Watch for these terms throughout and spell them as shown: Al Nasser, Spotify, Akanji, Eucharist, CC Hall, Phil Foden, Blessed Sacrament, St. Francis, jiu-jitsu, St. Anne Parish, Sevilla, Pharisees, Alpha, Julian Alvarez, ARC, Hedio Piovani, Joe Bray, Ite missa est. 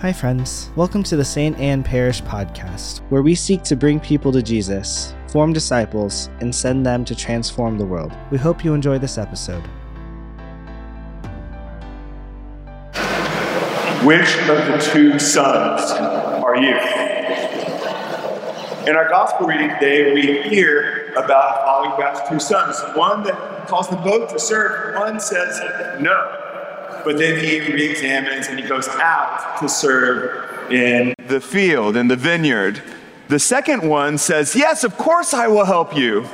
Hi friends, welcome to the St. Anne Parish podcast, where we seek to bring people to Jesus, form disciples, and send them to transform the world. We hope you enjoy this episode. Which of the two sons are you? In our gospel reading today, we hear about following God's two sons. One that calls them both to serve, one says no. But then he re-examines and he goes out to serve in the field, in the vineyard. The second one says, yes, of course I will help you.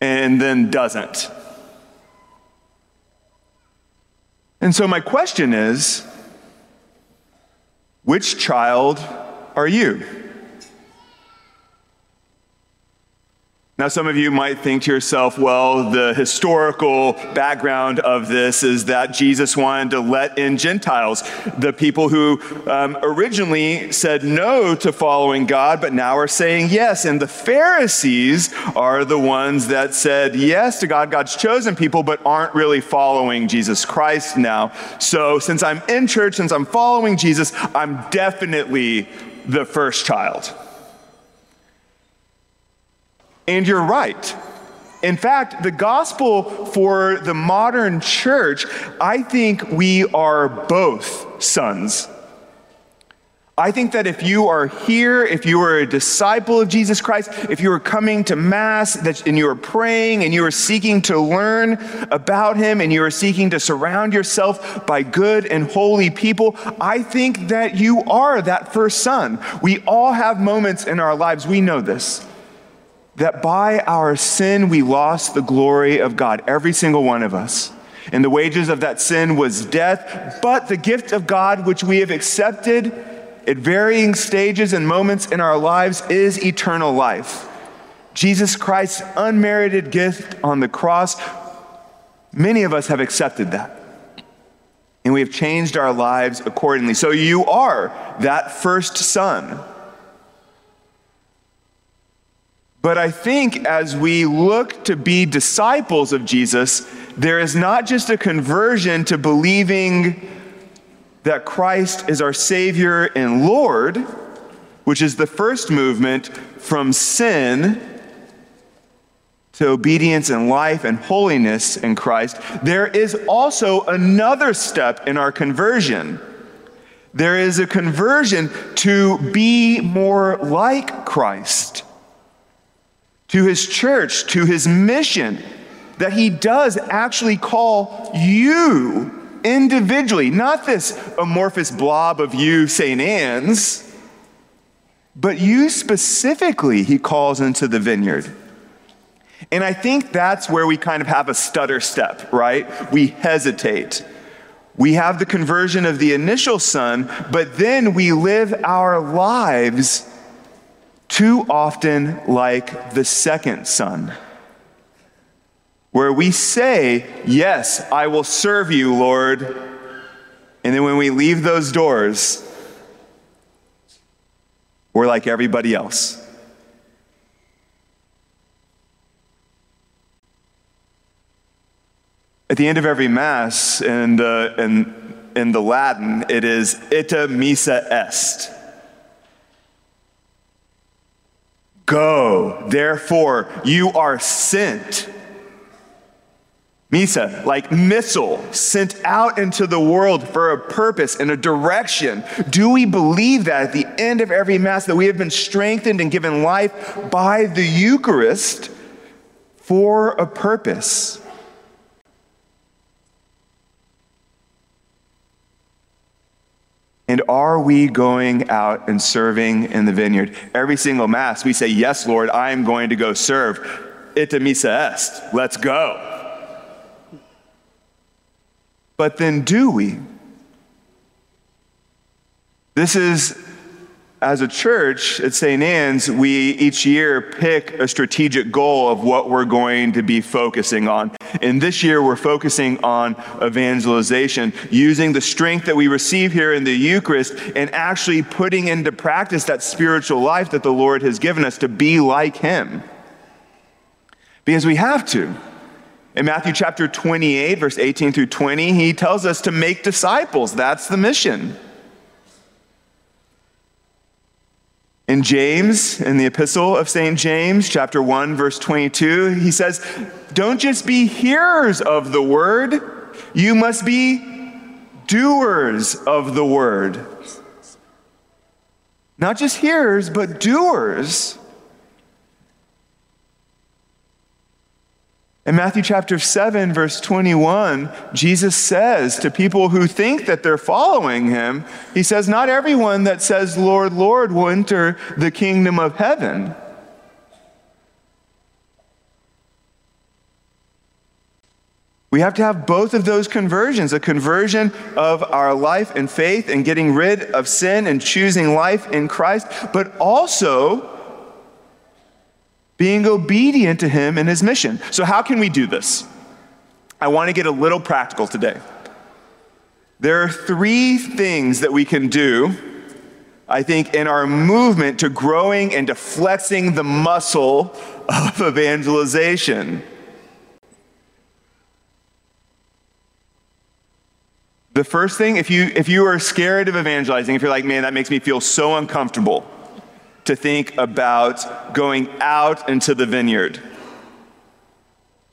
And then doesn't. And so my question is, which child are you? Now, some of you might think to yourself, well, the historical background of this is that Jesus wanted to let in Gentiles, the people who originally said no to following God, but now are saying yes. And the Pharisees are the ones that said yes to God, God's chosen people, but aren't really following Jesus Christ now. So since I'm in church, since I'm following Jesus, I'm definitely the first child. And you're right. In fact, the gospel for the modern church, I think we are both sons. I think that if you are here, if you are a disciple of Jesus Christ, if you are coming to Mass and you are praying and you are seeking to learn about him and you are seeking to surround yourself by good and holy people, I think that you are that first son. We all have moments in our lives, we know this, that by our sin, we lost the glory of God, every single one of us. And the wages of that sin was death, but the gift of God, which we have accepted at varying stages and moments in our lives, is eternal life. Jesus Christ's unmerited gift on the cross, many of us have accepted that. And we have changed our lives accordingly. So you are that first son. But I think as we look to be disciples of Jesus, there is not just a conversion to believing that Christ is our Savior and Lord, which is the first movement from sin to obedience and life and holiness in Christ. There is also another step in our conversion. There is a conversion to be more like Christ, to his church, to his mission, that he does actually call you individually, not this amorphous blob of you, St. Anne's, but you specifically he calls into the vineyard. And I think that's where we kind of have a stutter step, right? We hesitate. We have the conversion of the initial son, but then we live our lives too often like the second son, where we say, yes, I will serve you, Lord. And then when we leave those doors, we're like everybody else. At the end of every Mass in the Latin, it is Ite missa est. Go, therefore, you are sent. Missa, like missile, sent out into the world for a purpose and a direction. Do we believe that at the end of every Mass, that we have been strengthened and given life by the Eucharist for a purpose? And are we going out and serving in the vineyard? Every single Mass, we say, yes, Lord, I am going to go serve. Ite missa est. Let's go. But then do we? This is, as a church at St. Anne's, we each year pick a strategic goal of what we're going to be focusing on. And this year, we're focusing on evangelization, using the strength that we receive here in the Eucharist and actually putting into practice that spiritual life that the Lord has given us to be like him. Because we have to. In Matthew chapter 28, verse 18 through 20, he tells us to make disciples. That's the mission. In James, in the epistle of St. James, chapter 1, verse 22, he says, don't just be hearers of the word, you must be doers of the word. Not just hearers, but doers. In Matthew chapter 7, verse 21, Jesus says to people who think that they're following him, he says, not everyone that says, Lord, Lord, will enter the kingdom of heaven. We have to have both of those conversions, a conversion of our life and faith and getting rid of sin and choosing life in Christ, but also being obedient to him and his mission. So how can we do this? I want to get a little practical today. There are three things that we can do, I think, in our movement to growing and to flexing the muscle of evangelization. The first thing, if you are scared of evangelizing, if you're like, man, that makes me feel so uncomfortable to think about going out into the vineyard.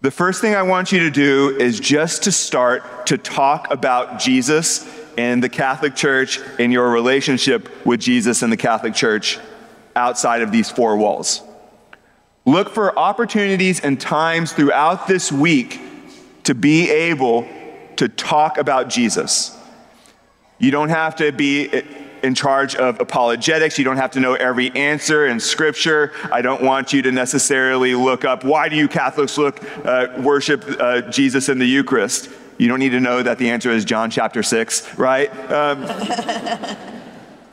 The first thing I want you to do is just to start to talk about Jesus and the Catholic Church and your relationship with Jesus and the Catholic Church outside of these four walls. Look for opportunities and times throughout this week to be able to talk about Jesus. You don't have to be in charge of apologetics. You don't have to know every answer in Scripture. I don't want you to necessarily look up, why do you Catholics worship Jesus in the Eucharist? You don't need to know that the answer is John chapter 6, right?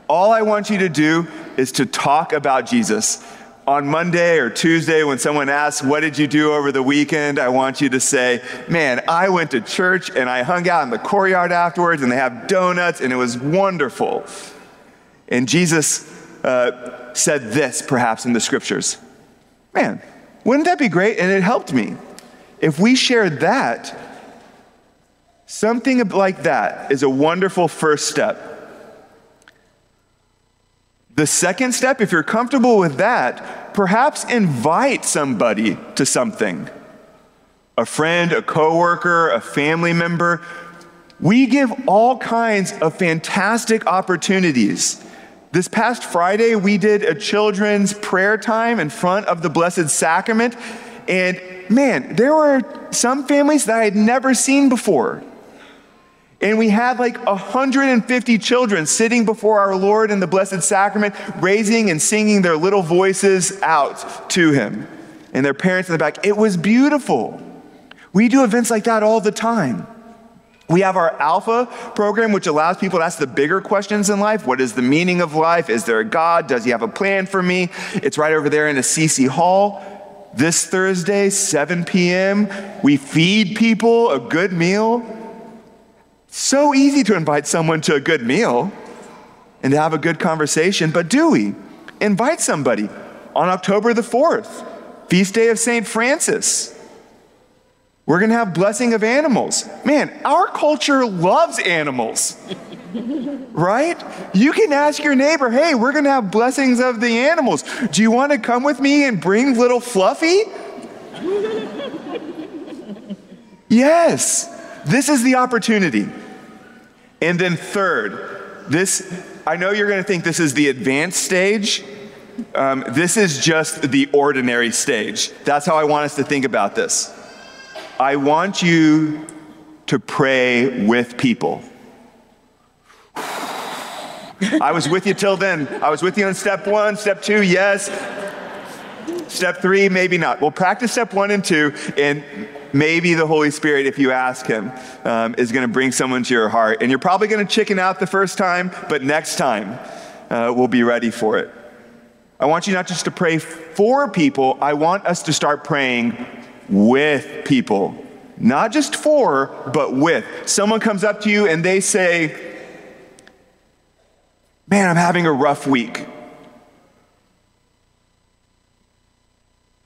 All I want you to do is to talk about Jesus. On Monday or Tuesday, when someone asks, what did you do over the weekend? I want you to say, man, I went to church and I hung out in the courtyard afterwards and they have donuts and it was wonderful. And Jesus said this, perhaps, in the Scriptures. Man, wouldn't that be great? And it helped me. If we shared that, something like that is a wonderful first step. The second step, if you're comfortable with that, perhaps invite somebody to something. A friend, a coworker, a family member. We give all kinds of fantastic opportunities. This past Friday, we did a children's prayer time in front of the Blessed Sacrament. And man, there were some families that I had never seen before. And we had like 150 children sitting before our Lord in the Blessed Sacrament, raising and singing their little voices out to him and their parents in the back. It was beautiful. We do events like that all the time. We have our Alpha program, which allows people to ask the bigger questions in life. What is the meaning of life? Is there a God? Does he have a plan for me? It's right over there in the CC Hall. This Thursday, 7 p.m., we feed people a good meal. So easy to invite someone to a good meal and to have a good conversation, but do we? Invite somebody. On October the 4th, feast day of St. Francis, we're gonna have blessing of animals. Man, our culture loves animals, right? You can ask your neighbor, hey, we're gonna have blessings of the animals. Do you wanna come with me and bring little Fluffy? Yes, this is the opportunity. And then third, this, I know you're going to think this is the advanced stage. This is just the ordinary stage. That's how I want us to think about this. I want you to pray with people. I was with you till then. I was with you on step one, step two, yes. Step three, maybe not. Well, practice step one and two, and maybe the Holy Spirit, if you ask him, is going to bring someone to your heart. And you're probably going to chicken out the first time, but next time we'll be ready for it. I want you not just to pray for people, I want us to start praying with people. Not just for, but with. Someone comes up to you and they say, man, I'm having a rough week.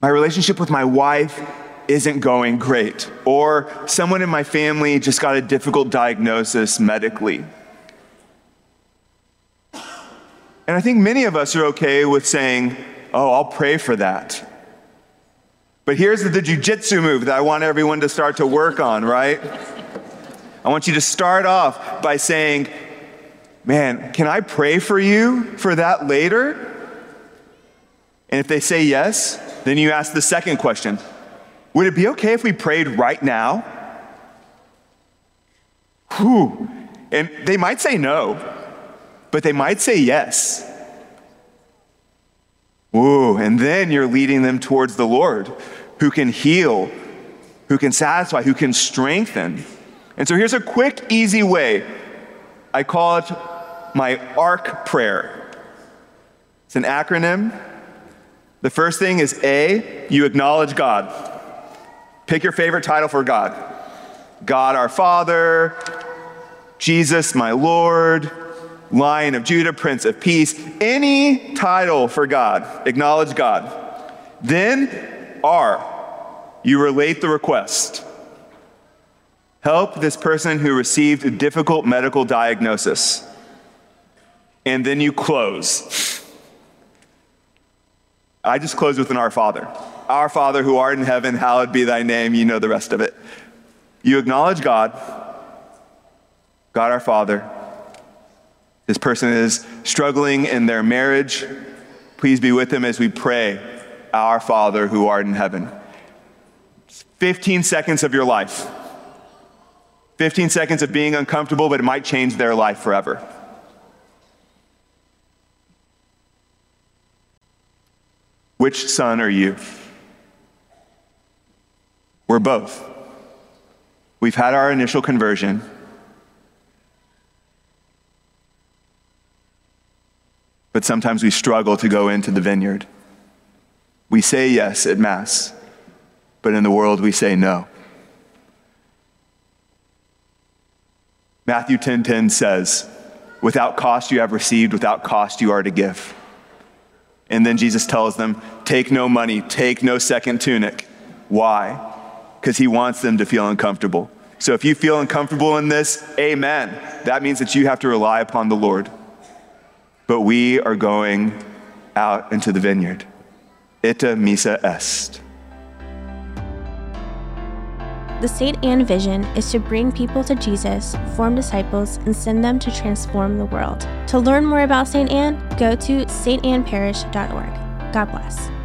My relationship with my wife isn't going great, or someone in my family just got a difficult diagnosis medically. And I think many of us are okay with saying, oh, I'll pray for that. But here's the jiu-jitsu move that I want everyone to start to work on, right? I want you to start off by saying, man, can I pray for you for that later? And if they say yes, then you ask the second question. Would it be okay if we prayed right now? Whew. And they might say no, but they might say yes. Ooh, and then you're leading them towards the Lord, who can heal, who can satisfy, who can strengthen. And so here's a quick, easy way. I call it my ARC prayer. It's an acronym. The first thing is A, you acknowledge God. Pick your favorite title for God. God our Father, Jesus my Lord, Lion of Judah, Prince of Peace, any title for God, acknowledge God. Then R, you relate the request. Help this person who received a difficult medical diagnosis. And then you close. I just close with an Our Father. Our Father who art in heaven, hallowed be thy name. You know the rest of it. You acknowledge God, God our Father. This person is struggling in their marriage. Please be with them as we pray, Our Father who art in heaven. 15 seconds of your life. 15 seconds of being uncomfortable, but it might change their life forever. Which son are you? We're both. We've had our initial conversion. But sometimes we struggle to go into the vineyard. We say yes at Mass, but in the world we say no. Matthew 10:10 says, without cost you have received, without cost you are to give. And then Jesus tells them, take no money, take no second tunic. Why? Because he wants them to feel uncomfortable. So if you feel uncomfortable in this, amen. That means that you have to rely upon the Lord. But we are going out into the vineyard. Ite missa est. The St. Anne vision is to bring people to Jesus, form disciples, and send them to transform the world. To learn more about St. Anne, go to stanneparish.org. God bless.